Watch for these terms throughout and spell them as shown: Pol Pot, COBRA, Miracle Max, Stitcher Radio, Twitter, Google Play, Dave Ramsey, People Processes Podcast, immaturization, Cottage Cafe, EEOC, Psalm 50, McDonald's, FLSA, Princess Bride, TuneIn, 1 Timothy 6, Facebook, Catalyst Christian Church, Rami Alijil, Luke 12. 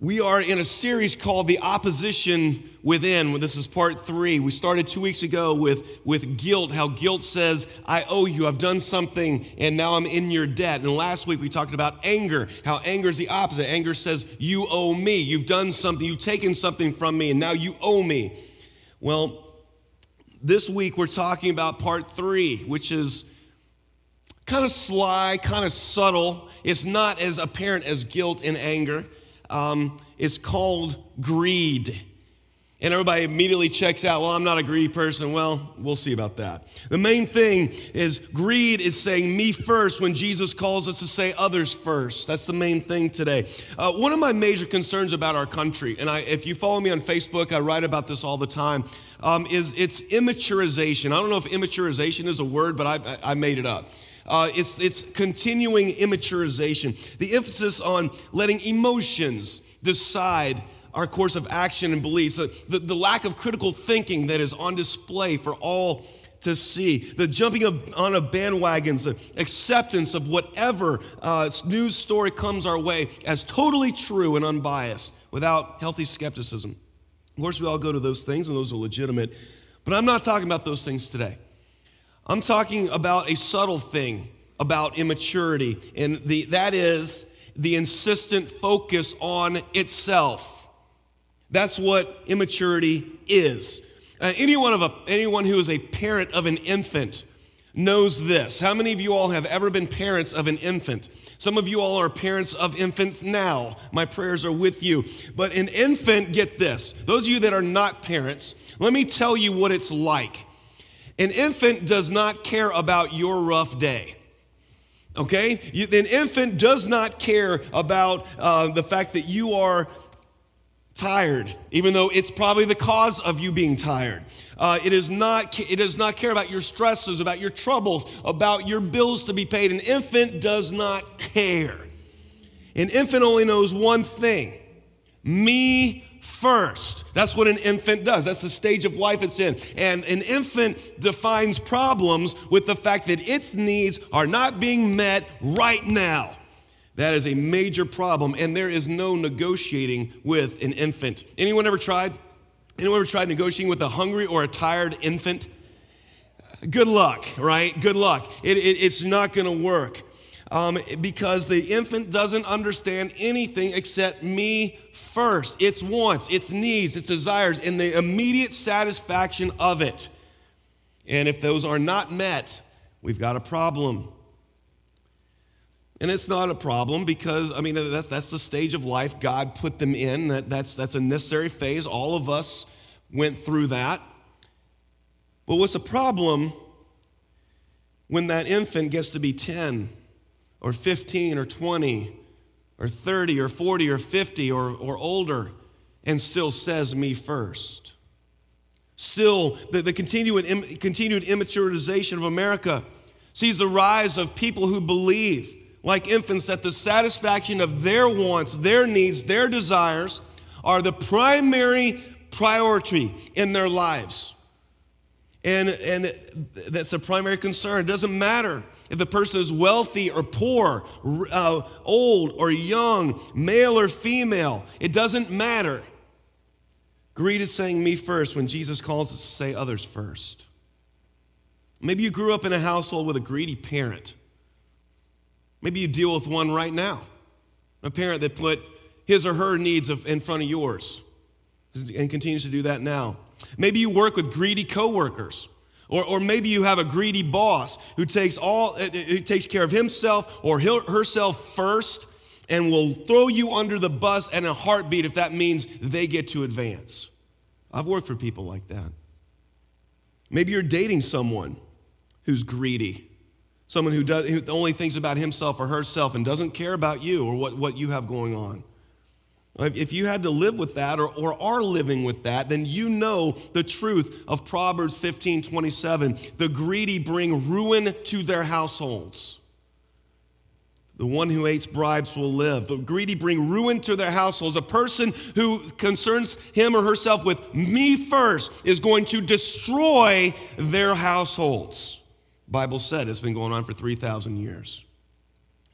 We are in a series called The Opposition Within. This is part 3. We started 2 weeks ago with guilt, how guilt says, I owe you, I've done something, and now I'm in your debt. And last week we talked about anger, how anger is the opposite. Anger says, you owe me, you've done something, you've taken something from me, and now you owe me. Well, this week we're talking about part 3, which is kind of sly, kind of subtle. It's not as apparent as guilt and anger. It's called greed. And everybody immediately checks out, well, I'm not a greedy person. Well, we'll see about that. The main thing is greed is saying me first when Jesus calls us to say others first. That's the main thing today. One of my major concerns about our country, and if you follow me on Facebook, I write about this all the time, is its immaturization. I don't know if immaturization is a word, but I made it up. It's continuing immaturization, the emphasis on letting emotions decide our course of action and beliefs, the lack of critical thinking that is on display for all to see, the jumping on a bandwagon's acceptance of whatever news story comes our way as totally true and unbiased without healthy skepticism. Of course, we all go to those things, and those are legitimate, but I'm not talking about those things today. I'm talking about a subtle thing about immaturity, and that is the insistent focus on itself. That's what immaturity is. Anyone who is a parent of an infant knows this. How many of you all have ever been parents of an infant? Some of you all are parents of infants now. My prayers are with you. But an infant, get this, those of you that are not parents, let me tell you what it's like. An infant does not care about your rough day, okay? An infant does not care about the fact that you are tired, even though it's probably the cause of you being tired. It does not care about your stresses, about your troubles, about your bills to be paid. An infant does not care. An infant only knows one thing, me first. That's what an infant does. That's the stage of life it's in. And an infant defines problems with the fact that its needs are not being met right now. That is a major problem, and there is no negotiating with an infant. Anyone ever tried? Anyone ever tried negotiating with a hungry or a tired infant? Good luck, right? Good luck. It's not going to work because the infant doesn't understand anything except me first, its wants, its needs, its desires, and the immediate satisfaction of it. And if those are not met, we've got a problem. And it's not a problem because, I mean, that's the stage of life God put them in. That's a necessary phase. All of us went through that. But what's a problem when that infant gets to be 10 or 15 or 20 or 30 or 40 or 50 or older, and still says me first? Still, the continued immaturization of America sees the rise of people who believe, like infants, that the satisfaction of their wants, their needs, their desires are the primary priority in their lives. And that's a primary concern. It doesn't matter if the person is wealthy or poor, old or young, male or female. It doesn't matter. Greed is saying me first when Jesus calls us to say others first. Maybe you grew up in a household with a greedy parent. Maybe you deal with one right now, a parent that put his or her needs in front of yours and continues to do that now. Maybe you work with greedy coworkers. Or maybe you have a greedy boss who takes care of himself or herself first and will throw you under the bus in a heartbeat if that means they get to advance. I've worked for people like that. Maybe you're dating someone who's greedy, someone who only thinks about himself or herself and doesn't care about you or what you have going on. If you had to live with that or are living with that, then you know the truth of Proverbs 15:27. The greedy bring ruin to their households. The one who hates bribes will live. The greedy bring ruin to their households. A person who concerns him or herself with me first is going to destroy their households. The Bible said it's been going on for 3,000 years.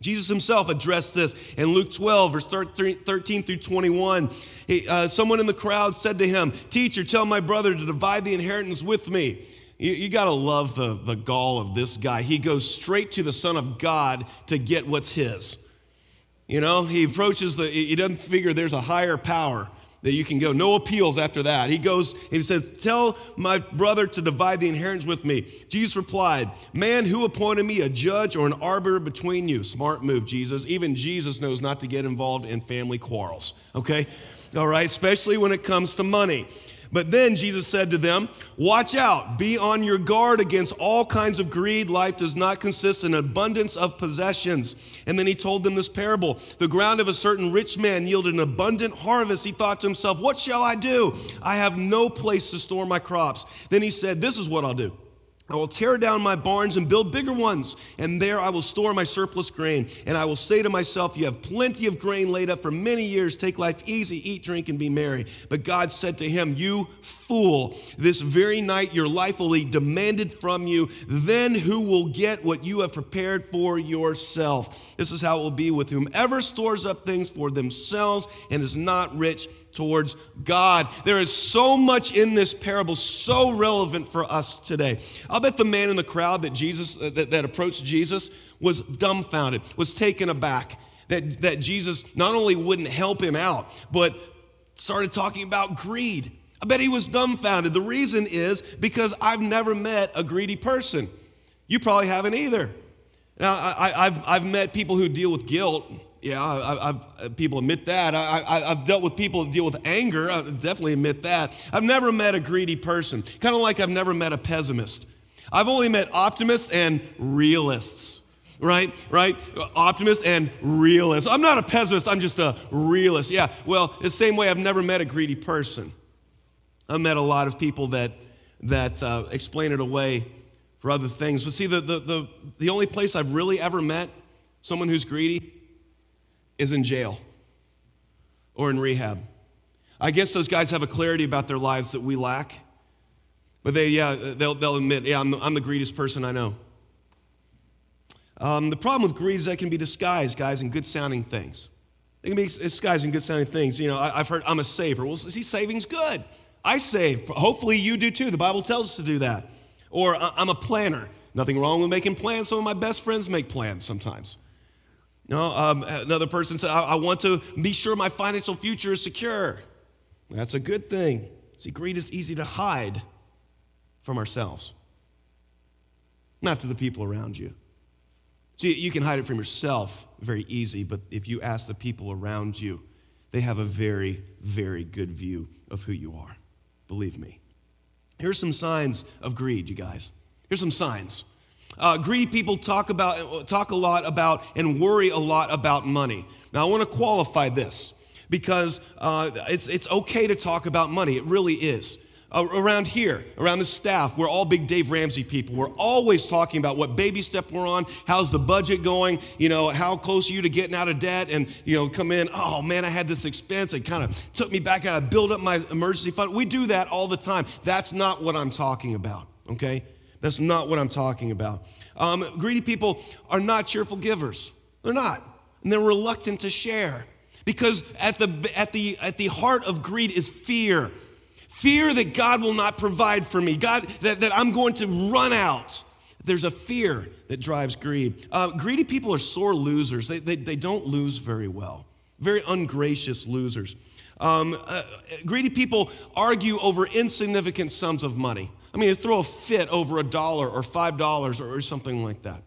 Jesus himself addressed this in Luke 12, verse 13 through 21. Someone in the crowd said to him, "Teacher, tell my brother to divide the inheritance with me." You got to love the gall of this guy. He goes straight to the Son of God to get what's his. You know, he approaches he doesn't figure there's a higher power that you can go. No appeals after that. He goes, he says, "Tell my brother to divide the inheritance with me." Jesus replied, "Man, who appointed me a judge or an arbiter between you?" Smart move, Jesus. Even Jesus knows not to get involved in family quarrels, okay? All right, especially when it comes to money. But then Jesus said to them, "Watch out, be on your guard against all kinds of greed. Life does not consist in abundance of possessions." And then he told them this parable. "The ground of a certain rich man yielded an abundant harvest. He thought to himself, 'What shall I do? I have no place to store my crops.' Then he said, 'This is what I'll do. I will tear down my barns and build bigger ones, and there I will store my surplus grain. And I will say to myself, you have plenty of grain laid up for many years. Take life easy, eat, drink, and be merry.' But God said to him, 'You fool, this very night your life will be demanded from you. Then who will get what you have prepared for yourself? This is how it will be with whomever stores up things for themselves and is not rich towards God.'" There is so much in this parable, so relevant for us today. I'll bet the man in the crowd that that approached Jesus was dumbfounded, was taken aback, that Jesus not only wouldn't help him out, but started talking about greed. I bet he was dumbfounded. The reason is because I've never met a greedy person. You probably haven't either. Now, I've met people who deal with guilt. Yeah, people admit that. I've dealt with people that deal with anger. I definitely admit that. I've never met a greedy person, kind of like I've never met a pessimist. I've only met optimists and realists, right? Optimists and realists. I'm not a pessimist. I'm just a realist. Yeah, well, the same way I've never met a greedy person. I've met a lot of people that explain it away for other things. But see, the only place I've really ever met someone who's greedy is in jail or in rehab. I guess those guys have a clarity about their lives that we lack, but they'll admit, yeah, I'm the greediest person I know. The problem with greed is that it can be disguised, guys, in good-sounding things. It can be disguised in good-sounding things. You know, I've heard, I'm a saver. Well, see, saving's good. I save. Hopefully you do too. The Bible tells us to do that. Or I'm a planner. Nothing wrong with making plans. Some of my best friends make plans sometimes. No, another person said, I want to be sure my financial future is secure. That's a good thing. See, greed is easy to hide from ourselves, not to the people around you. See, you can hide it from yourself very easy, but if you ask the people around you, they have a very, very good view of who you are. Believe me. Here's some signs of greed, you guys. Here's some signs. Greedy people talk a lot about and worry a lot about money. Now, I want to qualify this because it's okay to talk about money. It really is. Around here, around the staff, we're all big Dave Ramsey people. We're always talking about what baby step we're on, how's the budget going, you know, how close are you to getting out of debt, and, you know, come in, oh, man, I had this expense. It kind of took me back. I built up my emergency fund. We do that all the time. That's not what I'm talking about, okay? That's not what I'm talking about. Greedy people are not cheerful givers. They're not. And they're reluctant to share because at the heart of greed is fear. Fear that God will not provide for me. God, that I'm going to run out. There's a fear that drives greed. Greedy people are sore losers. They don't lose very well. Very ungracious losers. Greedy people argue over insignificant sums of money. I mean, they throw a fit over $1 or $5 or something like that.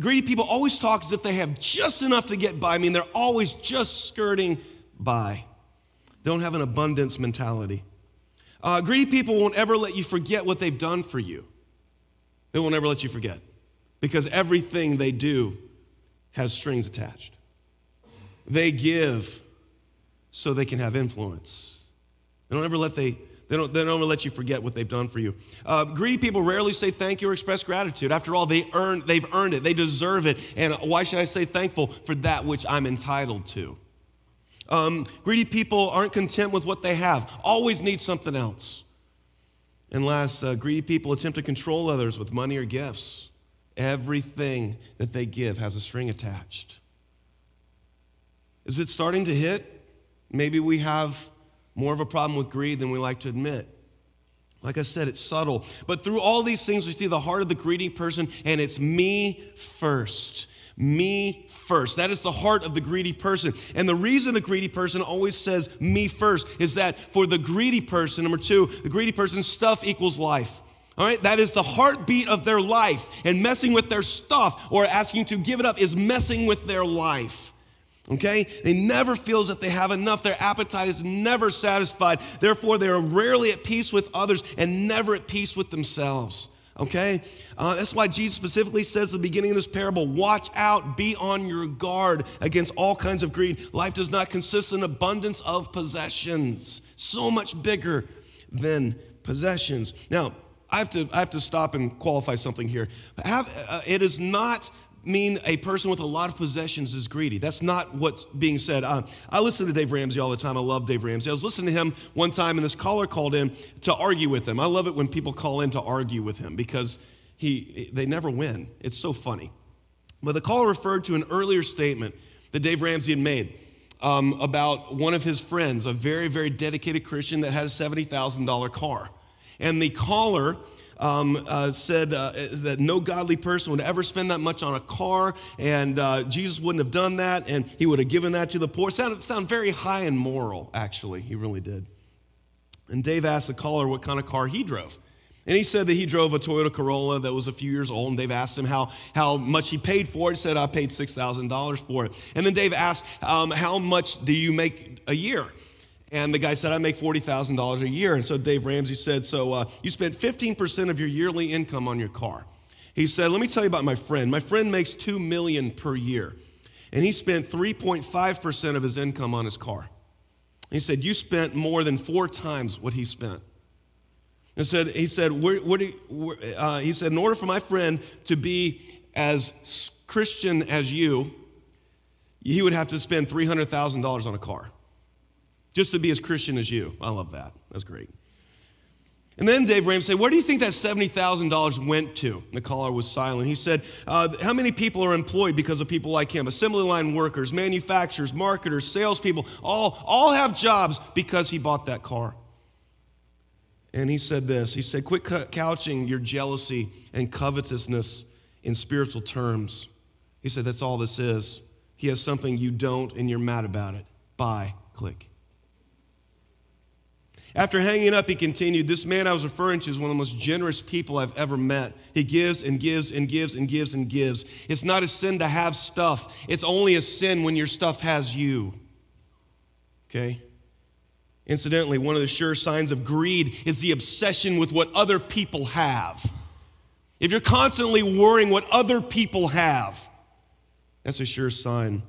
Greedy people always talk as if they have just enough to get by. I mean, they're always just skirting by. They don't have an abundance mentality. Greedy people won't ever let you forget what they've done for you. They won't ever let you forget because everything they do has strings attached. They give so they can have influence. They don't ever let They don't let you forget what they've done for you. Greedy people rarely say thank you or express gratitude. After all, they've earned it. They deserve it. And why should I say thankful for that which I'm entitled to? Greedy people aren't content with what they have. Always need something else. And last, greedy people attempt to control others with money or gifts. Everything that they give has a string attached. Is it starting to hit? Maybe we have more of a problem with greed than we like to admit. Like I said, it's subtle. But through all these things, we see the heart of the greedy person, and it's me first. Me first. That is the heart of the greedy person. And the reason a greedy person always says me first is that for the greedy person, number two, the greedy person, stuff equals life. All right, that is the heartbeat of their life. And messing with their stuff or asking to give it up is messing with their life. Okay, they never feel that they have enough. Their appetite is never satisfied. Therefore, they are rarely at peace with others and never at peace with themselves. Okay, that's why Jesus specifically says at the beginning of this parable, watch out, be on your guard against all kinds of greed. Life does not consist in abundance of possessions. So much bigger than possessions. Now, I have to stop and qualify something here. It is not mean a person with a lot of possessions is greedy. That's not what's being said. I listen to Dave Ramsey all the time. I love Dave Ramsey. I was listening to him one time, and this caller called in to argue with him. I love it when people call in to argue with him because they never win. It's so funny. But the caller referred to an earlier statement that Dave Ramsey had made about one of his friends, a very, very dedicated Christian that had a $70,000 car. And the caller said that no godly person would ever spend that much on a car, and Jesus wouldn't have done that, and he would have given that to the poor. Sound very high and moral, actually. He really did. And Dave asked the caller what kind of car he drove. And he said that he drove a Toyota Corolla that was a few years old, and Dave asked him how much he paid for it. He said, I paid $6,000 for it. And then Dave asked, how much do you make a year? And the guy said, I make $40,000 a year. And so Dave Ramsey said, so you spent 15% of your yearly income on your car. He said, let me tell you about my friend. My friend makes $2 million per year. And he spent 3.5% of his income on his car. And he said, you spent more than 4 times what he spent. And said, he said, in order for my friend to be as Christian as you, he would have to spend $300,000 on a car. Just to be as Christian as you. I love that. That's great. And then Dave Ramsey said, where do you think that $70,000 went to? And the caller was silent. He said, how many people are employed because of people like him? Assembly line workers, manufacturers, marketers, salespeople, all have jobs because he bought that car. And he said this. He said, quit couching your jealousy and covetousness in spiritual terms. He said, that's all this is. He has something you don't and you're mad about it. Buy, click. After hanging up, he continued, this man I was referring to is one of the most generous people I've ever met. He gives and gives and gives and gives and gives. It's not a sin to have stuff. It's only a sin when your stuff has you. Okay? Incidentally, one of the sure signs of greed is the obsession with what other people have. If you're constantly worrying what other people have, that's a sure sign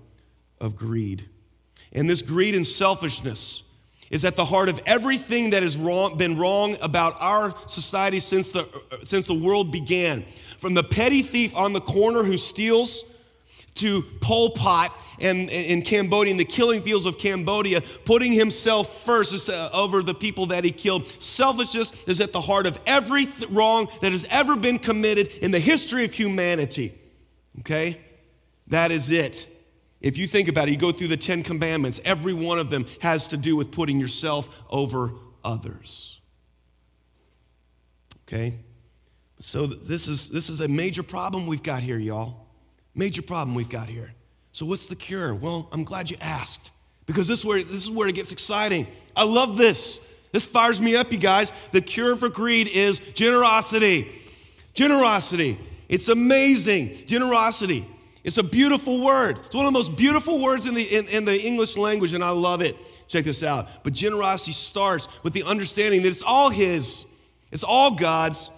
of greed. And this greed and selfishness is at the heart of everything that has been wrong about our society since the world began. From the petty thief on the corner who steals to Pol Pot in Cambodia, in the killing fields of Cambodia, putting himself first over the people that he killed. Selfishness is at the heart of every wrong that has ever been committed in the history of humanity. Okay? That is it. If you think about it, you go through the 10 commandments. Every one of them has to do with putting yourself over others. Okay? So this is a major problem we've got here, y'all. Major problem we've got here. So what's the cure? Well, I'm glad you asked because this is where it gets exciting. I love this. This fires me up, you guys. The cure for greed is generosity. Generosity. It's amazing. Generosity. It's a beautiful word. It's one of the most beautiful words in the English language, and I love it. Check this out. But generosity starts with the understanding that it's all His. It's all God's,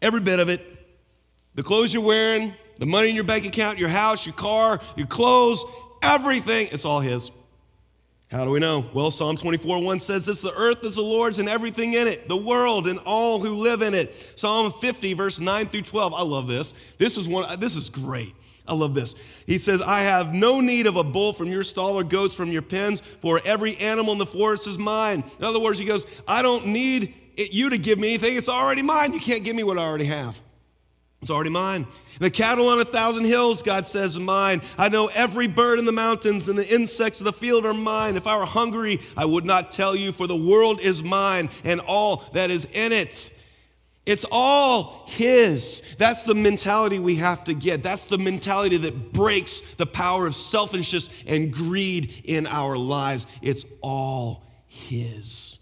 every bit of it. The clothes you're wearing, the money in your bank account, your house, your car, your clothes, everything, it's all His. How do we know? Well, Psalm 24:1 says this, the earth is the Lord's and everything in it, the world and all who live in it. Psalm 50, verse 9 through 12. I love this. This is great. I love this. He says, I have no need of a bull from your stall or goats from your pens, for every animal in the forest is mine. In other words, he goes, I don't need you to give me anything. It's already mine. You can't give me what I already have. It's already mine. The cattle on a thousand hills, God says, is mine. I know every bird in the mountains and the insects of the field are mine. If I were hungry, I would not tell you, for the world is mine and all that is in it. It's all his. That's the mentality we have to get. That's the mentality that breaks the power of selfishness and greed in our lives. It's all his.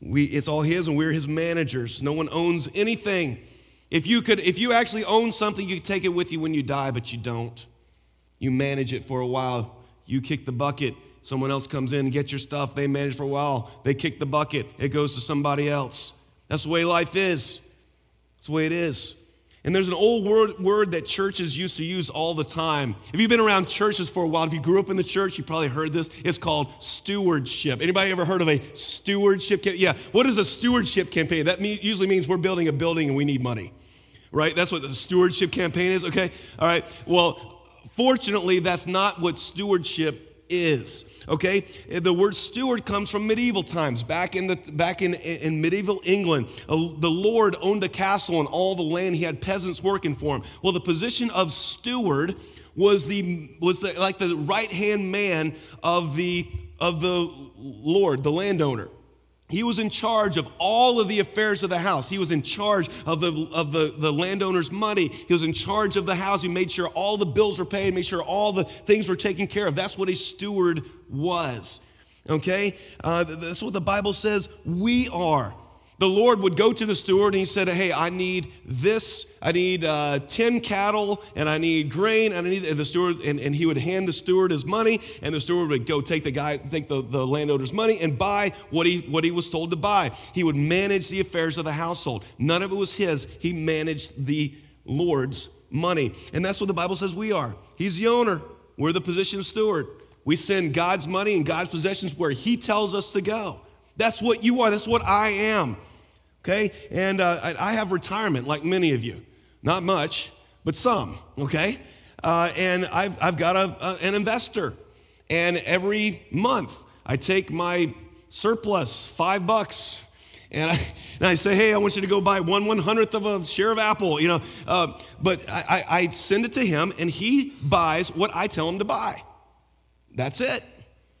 It's all his, and we're his managers. No one owns anything. If you actually own something, you take it with you when you die, but you don't. You manage it for a while. You kick the bucket. Someone else comes in and gets your stuff. They manage for a while. They kick the bucket. It goes to somebody else. That's the way life is. That's the way it is. And there's an old word that churches used to use all the time. If you've been around churches for a while, if you grew up in the church, you probably heard this. It's called stewardship. Anybody ever heard of a stewardship campaign? Yeah. What is a stewardship campaign? That usually means we're building a building and we need money, right? That's what the stewardship campaign is, okay? All right. Well, fortunately, that's not what stewardship is, okay? The word steward comes from medieval times. Back in medieval England, the lord owned a castle and all the land. He had peasants working for him. Well, the position of steward was like the right-hand man of the lord, the landowner. He was in charge of all of the affairs of the house. He was in charge of the landowner's money. He was in charge of the house. He made sure all the bills were paid, made sure all the things were taken care of. That's what a steward was, okay? That's what the Bible says we are. The Lord would go to the steward and he said, hey, I need this. I need 10 cattle and I need grain. And the steward, and he would hand the steward his money, and the steward would go take the landowner's money and buy what he was told to buy. He would manage the affairs of the household. None of it was his. He managed the Lord's money. And that's what the Bible says we are. He's the owner. We're the position steward. We send God's money and God's possessions where he tells us to go. That's what you are. That's what I am. Okay, and I have retirement like many of you. Not much, but some, okay? And I've got an investor. And every month, I take my surplus, $5, and I say, hey, I want you to go buy 1/100th of a share of Apple, you know. But I send it to him, and he buys what I tell him to buy. That's it.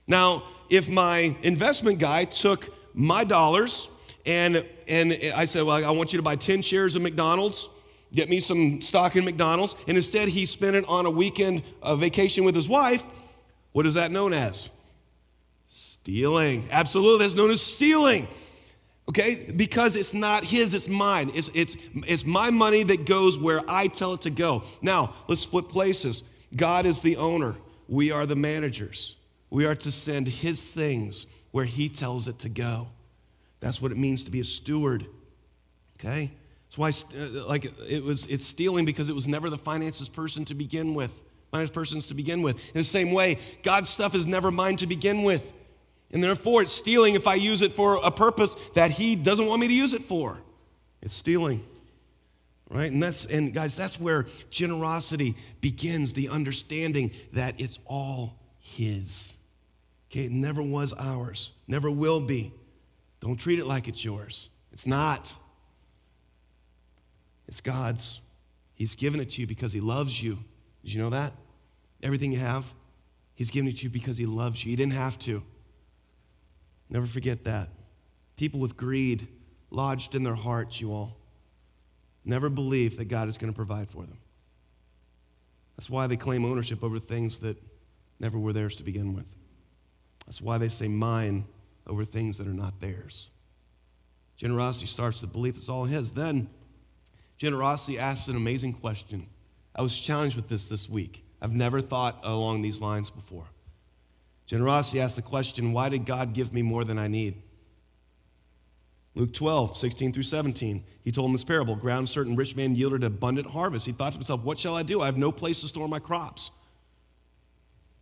Now, if my investment guy took my dollars and I said, well, I want you to buy 10 shares of McDonald's, get me some stock in McDonald's, and instead he spent it on a weekend vacation with his wife, what is that known as? Stealing. Absolutely, that's known as stealing. Okay, because it's not his, it's mine. It's my money that goes where I tell it to go. Now, let's flip places. God is the owner. We are the managers. We are to send his things where he tells it to go. That's what it means to be a steward, okay? That's why, it's stealing, because it was never the finances person to begin with. In the same way, God's stuff is never mine to begin with. And therefore, it's stealing if I use it for a purpose that he doesn't want me to use it for. It's stealing, right? And guys, that's where generosity begins, the understanding that it's all his. Okay, it never was ours, never will be. Don't treat it like it's yours. It's not. It's God's. He's given it to you because he loves you. Did you know that? Everything you have, he's given it to you because he loves you. He didn't have to. Never forget that. People with greed lodged in their hearts, you all, never believe that God is going to provide for them. That's why they claim ownership over things that never were theirs to begin with. That's why they say mine over things that are not theirs. Generosity starts with the belief it's all his. Then generosity asks an amazing question. I was challenged with this week. I've never thought along these lines before. Generosity asks the question, why did God give me more than I need? Luke 12, 16 through 17, he told him this parable. Ground, a certain rich man yielded an abundant harvest. He thought to himself, what shall I do? I have no place to store my crops.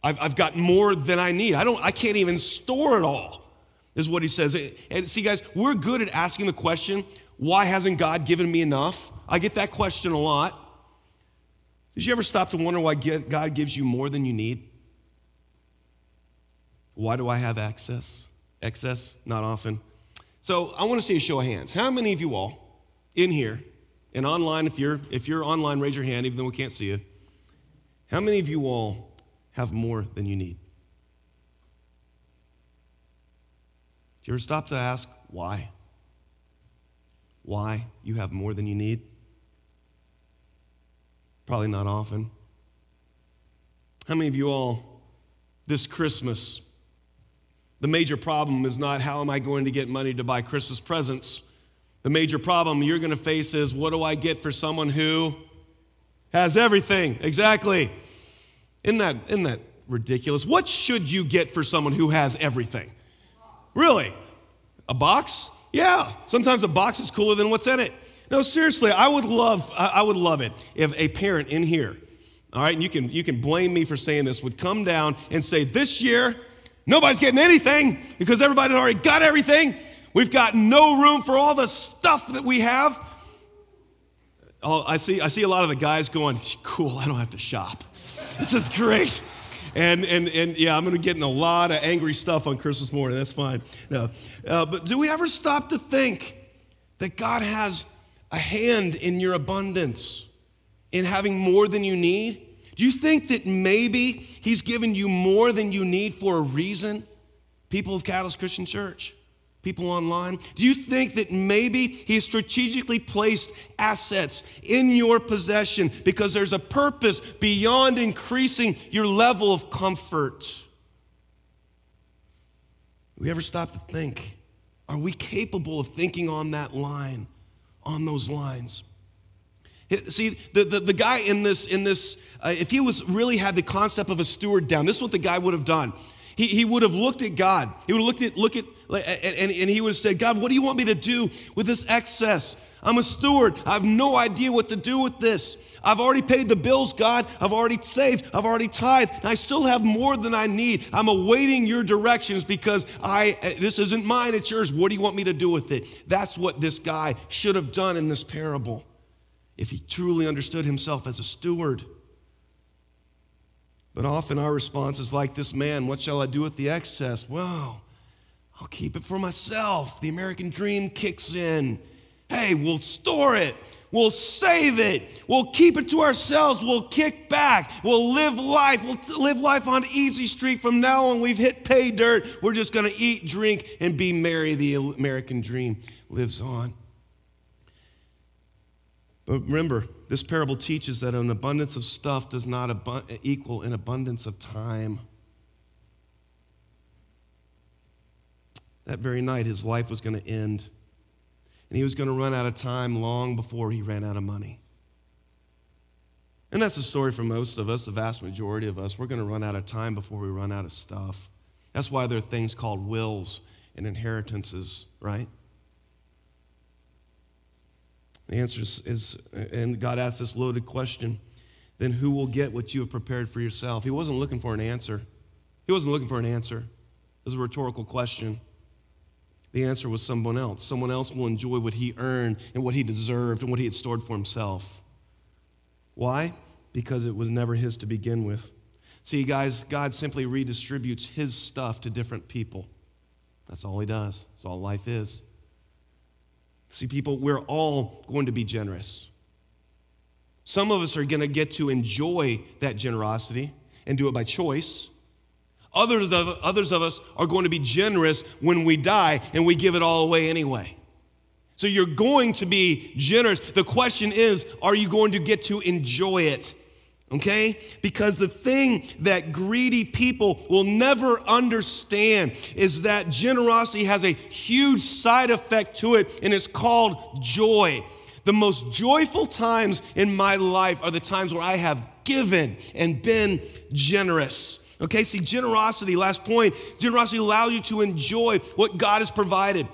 I've got more than I need. I can't even store it all, is what he says. And see, guys, we're good at asking the question, why hasn't God given me enough? I get that question a lot. Did you ever stop to wonder why God gives you more than you need? Why do I have access? Excess? Not often. So I want to see a show of hands. How many of you all in here And online, if you're online, raise your hand, even though we can't see you. How many of you all have more than you need? Do you ever stop to ask why? Why you have more than you need? Probably not often. How many of you all, this Christmas, the major problem is not how am I going to get money to buy Christmas presents? The major problem you're going to face is, what do I get for someone who has everything? Exactly. Isn't that ridiculous? What should you get for someone who has everything? Really? A box? Yeah. Sometimes a box is cooler than what's in it. No, seriously, I would love it if a parent in here, all right, and you can blame me for saying this, would come down and say, this year, nobody's getting anything because everybody already got everything. We've got no room for all the stuff that we have. Oh, I see a lot of the guys going, cool, I don't have to shop. This is great. And yeah, I'm going to get in a lot of angry stuff on Christmas morning. That's fine. No, but do we ever stop to think that God has a hand in your abundance, in having more than you need? Do you think that maybe he's given you more than you need for a reason? People of Catalyst Christian Church, people online, do you think that maybe he strategically placed assets in your possession because there's a purpose beyond increasing your level of comfort? We ever stop to think, are we capable of thinking on that line, on those lines? See, the guy in this, if he was really had the concept of a steward down, this is what the guy would have done. He would have looked at God. He would have looked at, and he would have said, God, what do you want me to do with this excess? I'm a steward. I have no idea what to do with this. I've already paid the bills, God. I've already saved. I've already tithed. And I still have more than I need. I'm awaiting your directions because this isn't mine, it's yours. What do you want me to do with it? That's what this guy should have done in this parable if he truly understood himself as a steward. But often our response is like this man, what shall I do with the excess? Well, I'll keep it for myself. The American dream kicks in. Hey, we'll store it. We'll save it. We'll keep it to ourselves. We'll kick back. We'll live life. We'll live life on Easy Street. From now on, we've hit pay dirt. We're just going to eat, drink, and be merry. The American dream lives on. But remember, this parable teaches that an abundance of stuff does not equal an abundance of time. That very night, his life was going to end, and he was going to run out of time long before he ran out of money. And that's the story for most of us, the vast majority of us. We're going to run out of time before we run out of stuff. That's why there are things called wills and inheritances, right? The answer is, and God asked this loaded question, then who will get what you have prepared for yourself? He wasn't looking for an answer. He wasn't looking for an answer. It was a rhetorical question. The answer was someone else. Someone else will enjoy what he earned and what he deserved and what he had stored for himself. Why? Because it was never his to begin with. See, guys, God simply redistributes his stuff to different people. That's all he does. That's all life is. See, people, we're all going to be generous. Some of us are going to get to enjoy that generosity and do it by choice. Others of us are going to be generous when we die and we give it all away anyway. So you're going to be generous. The question is, are you going to get to enjoy it? Okay? Because the thing that greedy people will never understand is that generosity has a huge side effect to it, and it's called joy. The most joyful times in my life are the times where I have given and been generous. Okay? See, generosity, last point, generosity allows you to enjoy what God has provided.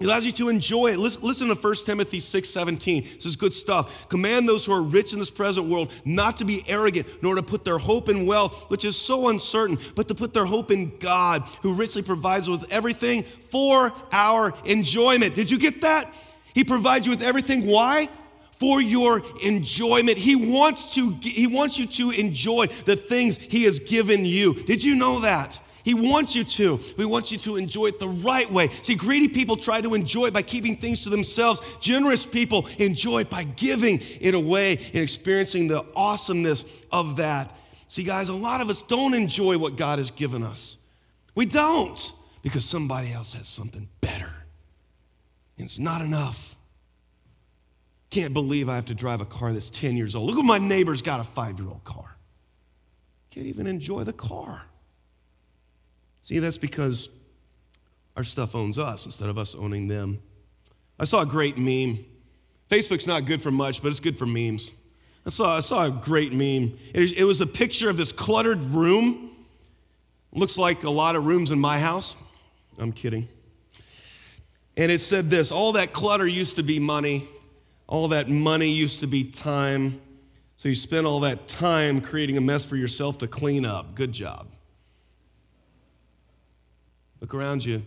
It allows you to enjoy it. Listen to 1 Timothy 6, 17. This is good stuff. Command those who are rich in this present world not to be arrogant, nor to put their hope in wealth, which is so uncertain, but to put their hope in God, who richly provides with everything for our enjoyment. Did you get that? He provides you with everything. Why? For your enjoyment. He wants you to enjoy the things he has given you. Did you know that? He wants you to. He wants you to enjoy it the right way. See, greedy people try to enjoy it by keeping things to themselves. Generous people enjoy it by giving it away and experiencing the awesomeness of that. See, guys, a lot of us don't enjoy what God has given us. We don't, because somebody else has something better. And it's not enough. Can't believe I have to drive a car that's 10 years old. Look what my neighbor's got, a 5-year-old car. Can't even enjoy the car. See, that's because our stuff owns us instead of us owning them. I saw a great meme. Facebook's not good for much, but it's good for memes. I saw a great meme. It was a picture of this cluttered room. Looks like a lot of rooms in my house. I'm kidding. And it said this: all that clutter used to be money. All that money used to be time. So you spent all that time creating a mess for yourself to clean up. Good job. Look around you.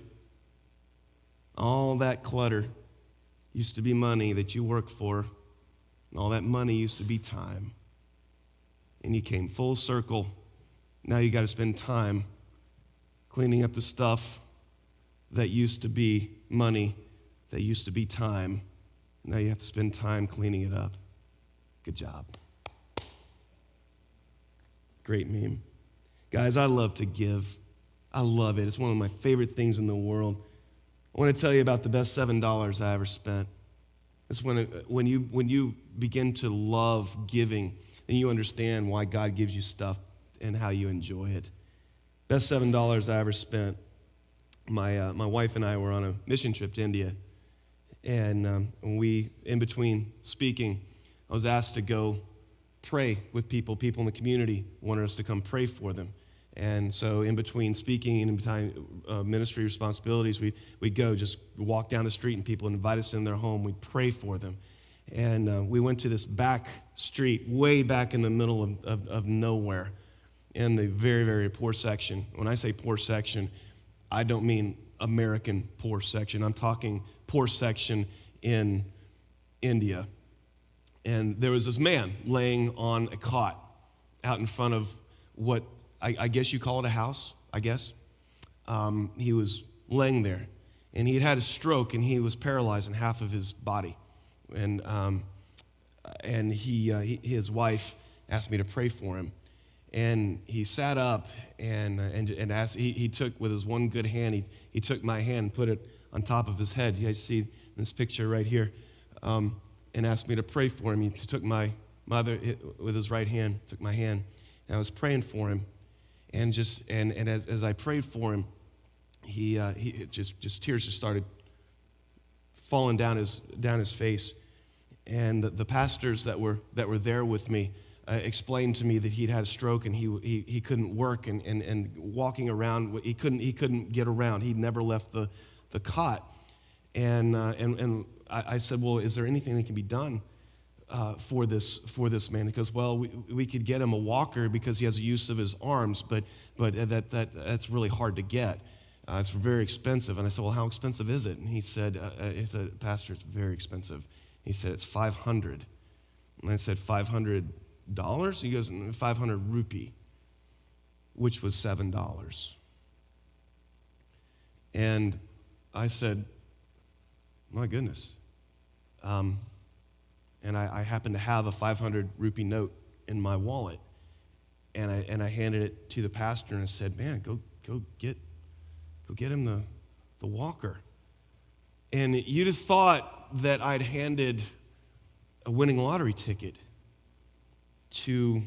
All that clutter used to be money that you worked for. And all that money used to be time. And you came full circle. Now you got to spend time cleaning up the stuff that used to be money, that used to be time. Now you have to spend time cleaning it up. Good job. Great meme. Guys, I love to give. I love it. It's one of my favorite things in the world. I want to tell you about the best $7 I ever spent. It's when you begin to love giving, and you understand why God gives you stuff and how you enjoy it. Best $7 I ever spent. My wife and I were on a mission trip to India, and in between speaking, I was asked to go pray with people. People in the community wanted us to come pray for them. And so in between speaking and in between ministry responsibilities, we'd go just walk down the street, and people would invite us in their home. We'd pray for them. And we went to this back street, way back in the middle of nowhere, in the very, very poor section. When I say poor section, I don't mean American poor section. I'm talking poor section in India. And there was this man laying on a cot out in front of what I guess you call it a house, I guess. He was laying there, and he had had a stroke, and he was paralyzed in half of his body. And his wife asked me to pray for him. And he sat up and asked. He took with his one good hand. He took my hand and put it on top of his head. You guys see this picture right here, and asked me to pray for him. He took my mother with his right hand, took my hand, and I was praying for him. And as I prayed for him, he tears just started falling down his face. And the pastors that were there with me explained to me that he'd had a stroke, and he couldn't work, and walking around, he couldn't get around. He'd never left the cot. And I said, well, is there anything that can be done for this man? He goes, well, we could get him a walker because he has a use of his arms, but that's really hard to get. It's very expensive. And I said, well, how expensive is it? And he said, Pastor, it's very expensive. He said, it's $500. And I said, $500? He goes, 500 rupee, which was $7. And I said, my goodness. And I happened to have a 500 rupee note in my wallet, and I handed it to the pastor, and I said, "Man, go get him the walker." And you'd have thought that I'd handed a winning lottery ticket to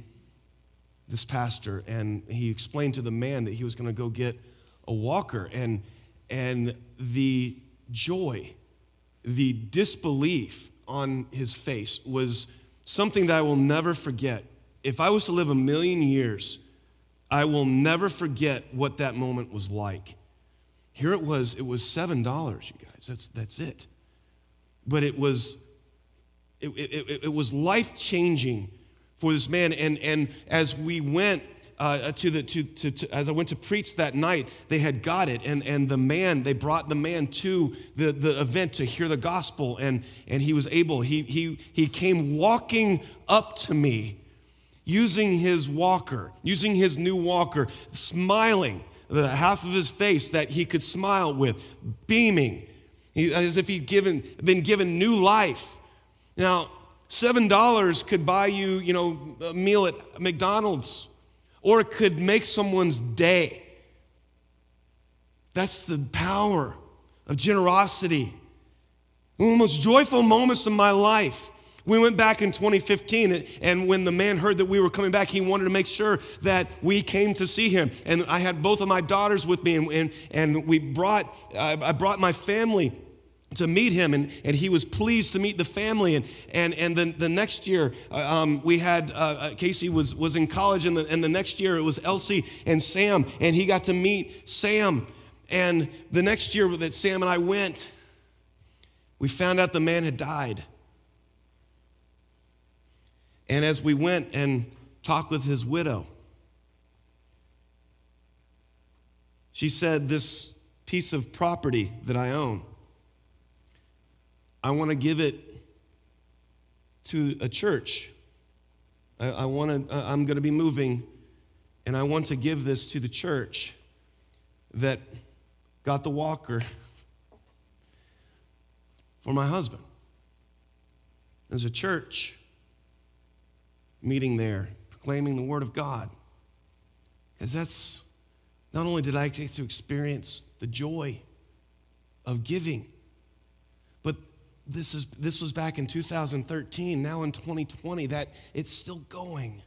this pastor, and he explained to the man that he was going to go get a walker, and the joy, the disbelief on his face was something that I will never forget. If I was to live a million years, I will never forget what that moment was like. Here it was $7, you guys, that's it. But it was life-changing for this man, and as we went, as I went to preach that night, they had got it, and the man, they brought the man to the event to hear the gospel, and he was able. He came walking up to me, using his new walker, smiling. the half of his face that he could smile with, beaming, as if he'd been given new life. Now, $7 could buy you, a meal at McDonald's, or it could make someone's day. That's the power of generosity. One of the most joyful moments of my life. We went back in 2015, and when the man heard that we were coming back, he wanted to make sure that we came to see him. And I had both of my daughters with me, and I brought my family to meet him, and he was pleased to meet the family. And then the next year, we had Casey was in college, and the next year it was Elsie and Sam, and he got to meet Sam. And the next year that Sam and I went, we found out the man had died. And as we went and talked with his widow, she said, "This piece of property that I own, I want to give it to a church. I'm going to be moving, and I want to give this to the church that got the walker for my husband." There's a church meeting there, proclaiming the word of God. Because that's, not only did I get to experience the joy of giving, but this was back in 2013, now in 2020, that it's still going.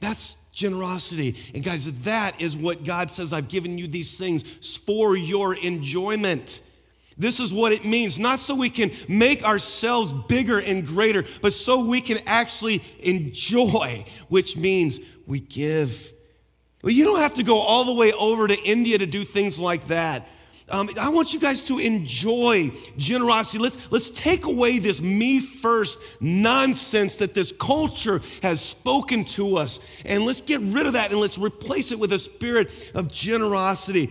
That's generosity. And guys, that is what God says, I've given you these things for your enjoyment. This is what it means, not so we can make ourselves bigger and greater, but so we can actually enjoy, which means we give. Well, you don't have to go all the way over to India to do things like that. I want you guys to enjoy generosity. Let's take away this me first nonsense that this culture has spoken to us, and let's get rid of that, and let's replace it with a spirit of generosity.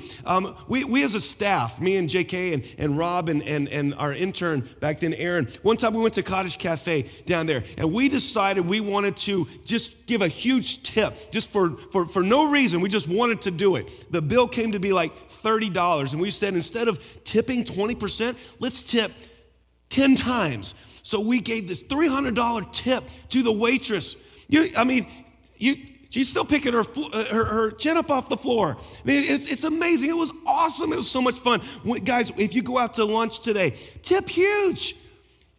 We as a staff, me and JK and Rob and our intern back then, Aaron, one time we went to Cottage Cafe down there, and we decided we wanted to just give a huge tip just for no reason. We just wanted to do it. The bill came to be like $30, and we said, instead of tipping 20%, let's tip 10 times. So we gave this $300 tip to the waitress. She's still picking her chin up off the floor. I mean, it's amazing. It was awesome. It was so much fun. Guys, if you go out to lunch today, tip huge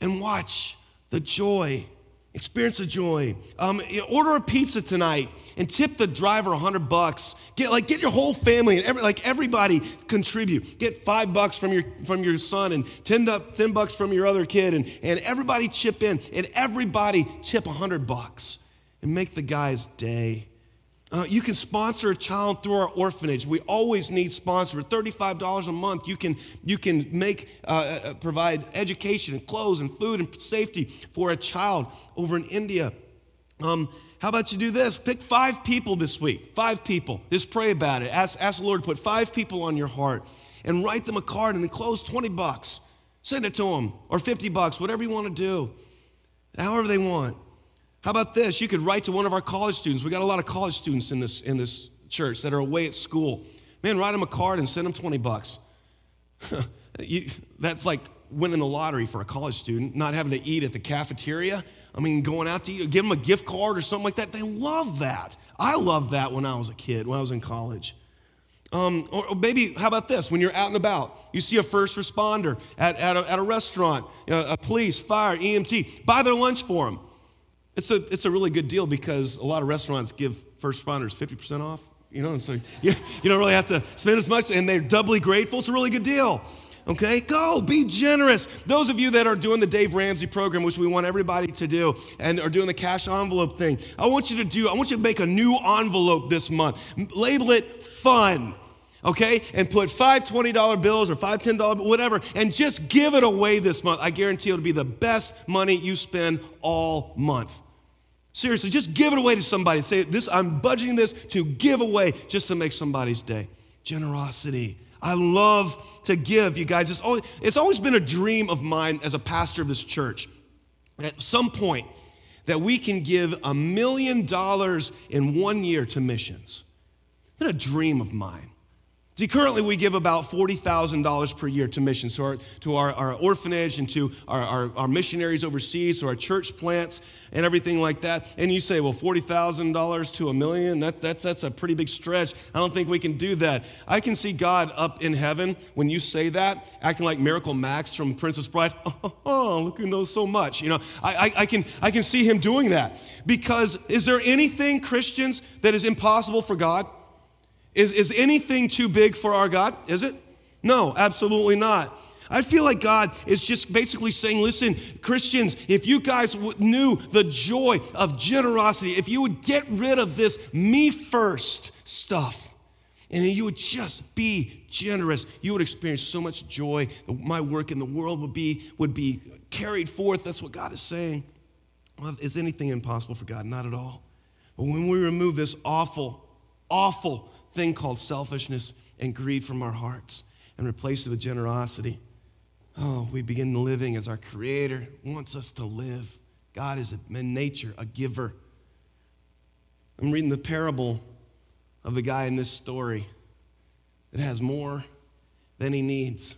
and watch the joy. Experience the joy. Order a pizza tonight and tip the driver $100. Get your whole family and everybody contribute. Get $5 from your son and $10 from your other kid, and everybody chip in, and everybody tip $100 and make the guy's day. You can sponsor a child through our orphanage. We always need sponsors. $35 a month, you can provide education and clothes and food and safety for a child over in India. How about you do this? Pick 5 people this week. 5 people. Just pray about it. Ask the Lord to put 5 people on your heart and write them a card and enclose $20. Send it to them, or $50, whatever you want to do, however they want. How about this? You could write to one of our college students. We got a lot of college students in this church that are away at school. Man, write them a card and send them $20. That's like winning the lottery for a college student, not having to eat at the cafeteria. I mean, going out to eat, give them a gift card or something like that. They love that. I loved that when I was a kid, when I was in college. Or maybe, how about this? When you're out and about, you see a first responder at a restaurant, a police, fire, EMT, buy their lunch for them. It's a really good deal because a lot of restaurants give first responders 50% off, and so you don't really have to spend as much, and they're doubly grateful. It's a really good deal, okay? Go, be generous. Those of you that are doing the Dave Ramsey program, which we want everybody to do, and are doing the cash envelope thing, I want you to make a new envelope this month. Label it fun, okay? And put 5 $20 bills or 5 $10, whatever, and just give it away this month. I guarantee it'll be the best money you spend all month. Seriously, just give it away to somebody. Say, this, I'm budgeting this to give away just to make somebody's day. Generosity. I love to give, you guys. It's always been a dream of mine as a pastor of this church, at some point, that we can give $1 million in 1 year to missions. It's been a dream of mine. See, currently we give about $40,000 per year to missions, so to our orphanage and to our missionaries overseas, so our church plants and everything like that. And you say, well, $40,000 to $1 million, that's a pretty big stretch. I don't think we can do that. I can see God up in heaven when you say that, acting like Miracle Max from Princess Bride. Oh, look who knows so much. You know, I can see him doing that. Because is there anything, Christians, that is impossible for God? Is anything too big for our God? Is it? No, absolutely not. I feel like God is just basically saying, listen, Christians, if you guys knew the joy of generosity, if you would get rid of this me first stuff, and then you would just be generous, you would experience so much joy. My work in the world would be carried forth. That's what God is saying. Well, is anything impossible for God? Not at all. But when we remove this awful thing called selfishness and greed from our hearts and replace it with generosity, oh, we begin living as our Creator wants us to live. God is in nature a giver. I'm reading the parable of the guy in this story that has more than he needs.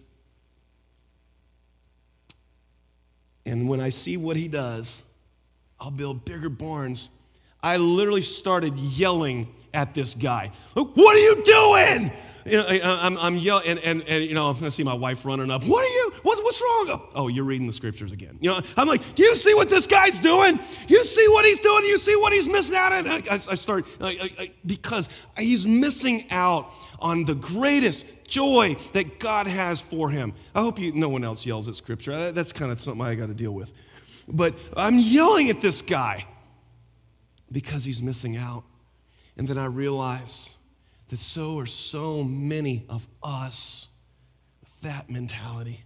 And when I see what he does, I'll build bigger barns. I literally started yelling at this guy. What are you doing? You know, I'm yelling, and you know, I'm gonna see my wife running up. What are you? What's wrong? Oh, you're reading the scriptures again. You know, I'm like, do you see what this guy's doing? You see what he's doing? You see what he's missing out on? I start because he's missing out on the greatest joy that God has for him. I hope no one else yells at scripture. That's kind of something I got to deal with. But I'm yelling at this guy because he's missing out. And then I realize that so are so many of us with that mentality.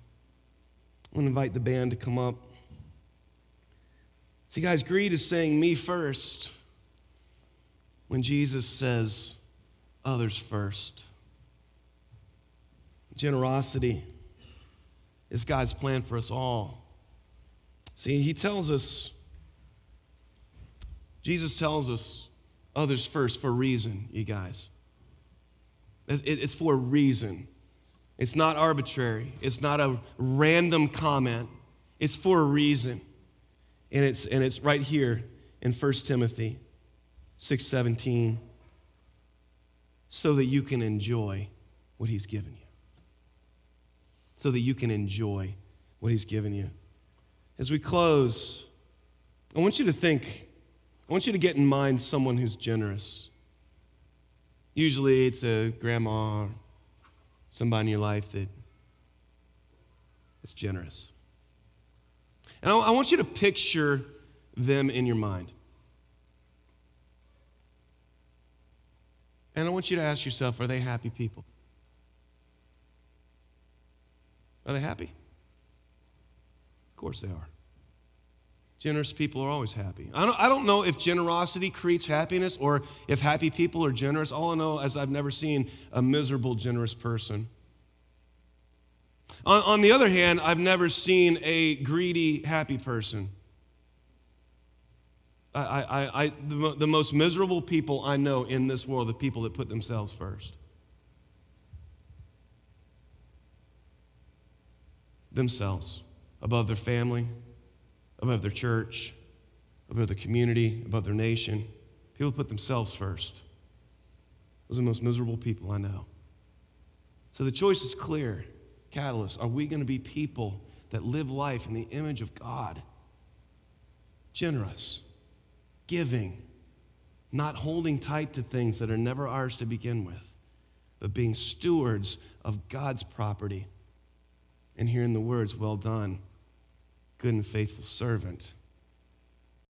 I'm gonna invite the band to come up. See, guys, greed is saying me first when Jesus says others first. Generosity is God's plan for us all. See, he tells us, Jesus tells us, others first for a reason, you guys. It's for a reason. It's not arbitrary. It's not a random comment. It's for a reason. And it's right here in 1 Timothy 6:17, so that you can enjoy what he's given you. So that you can enjoy what he's given you. As we close, I want you to think, I want you to get in mind someone who's generous. Usually it's a grandma or somebody in your life that is generous. And I want you to picture them in your mind. And I want you to ask yourself, are they happy people? Are they happy? Of course they are. Generous people are always happy. I don't know if generosity creates happiness or if happy people are generous. All I know is I've never seen a miserable, generous person. On the other hand, I've never seen a greedy, happy person. The most miserable people I know in this world are the people that put themselves first. Themselves, above their family, above their church, above their community, above their nation. People put themselves first. Those are the most miserable people I know. So the choice is clear. Catalyst, are we going to be people that live life in the image of God? Generous, giving, not holding tight to things that are never ours to begin with, but being stewards of God's property and hearing the words, well done, good and faithful servant.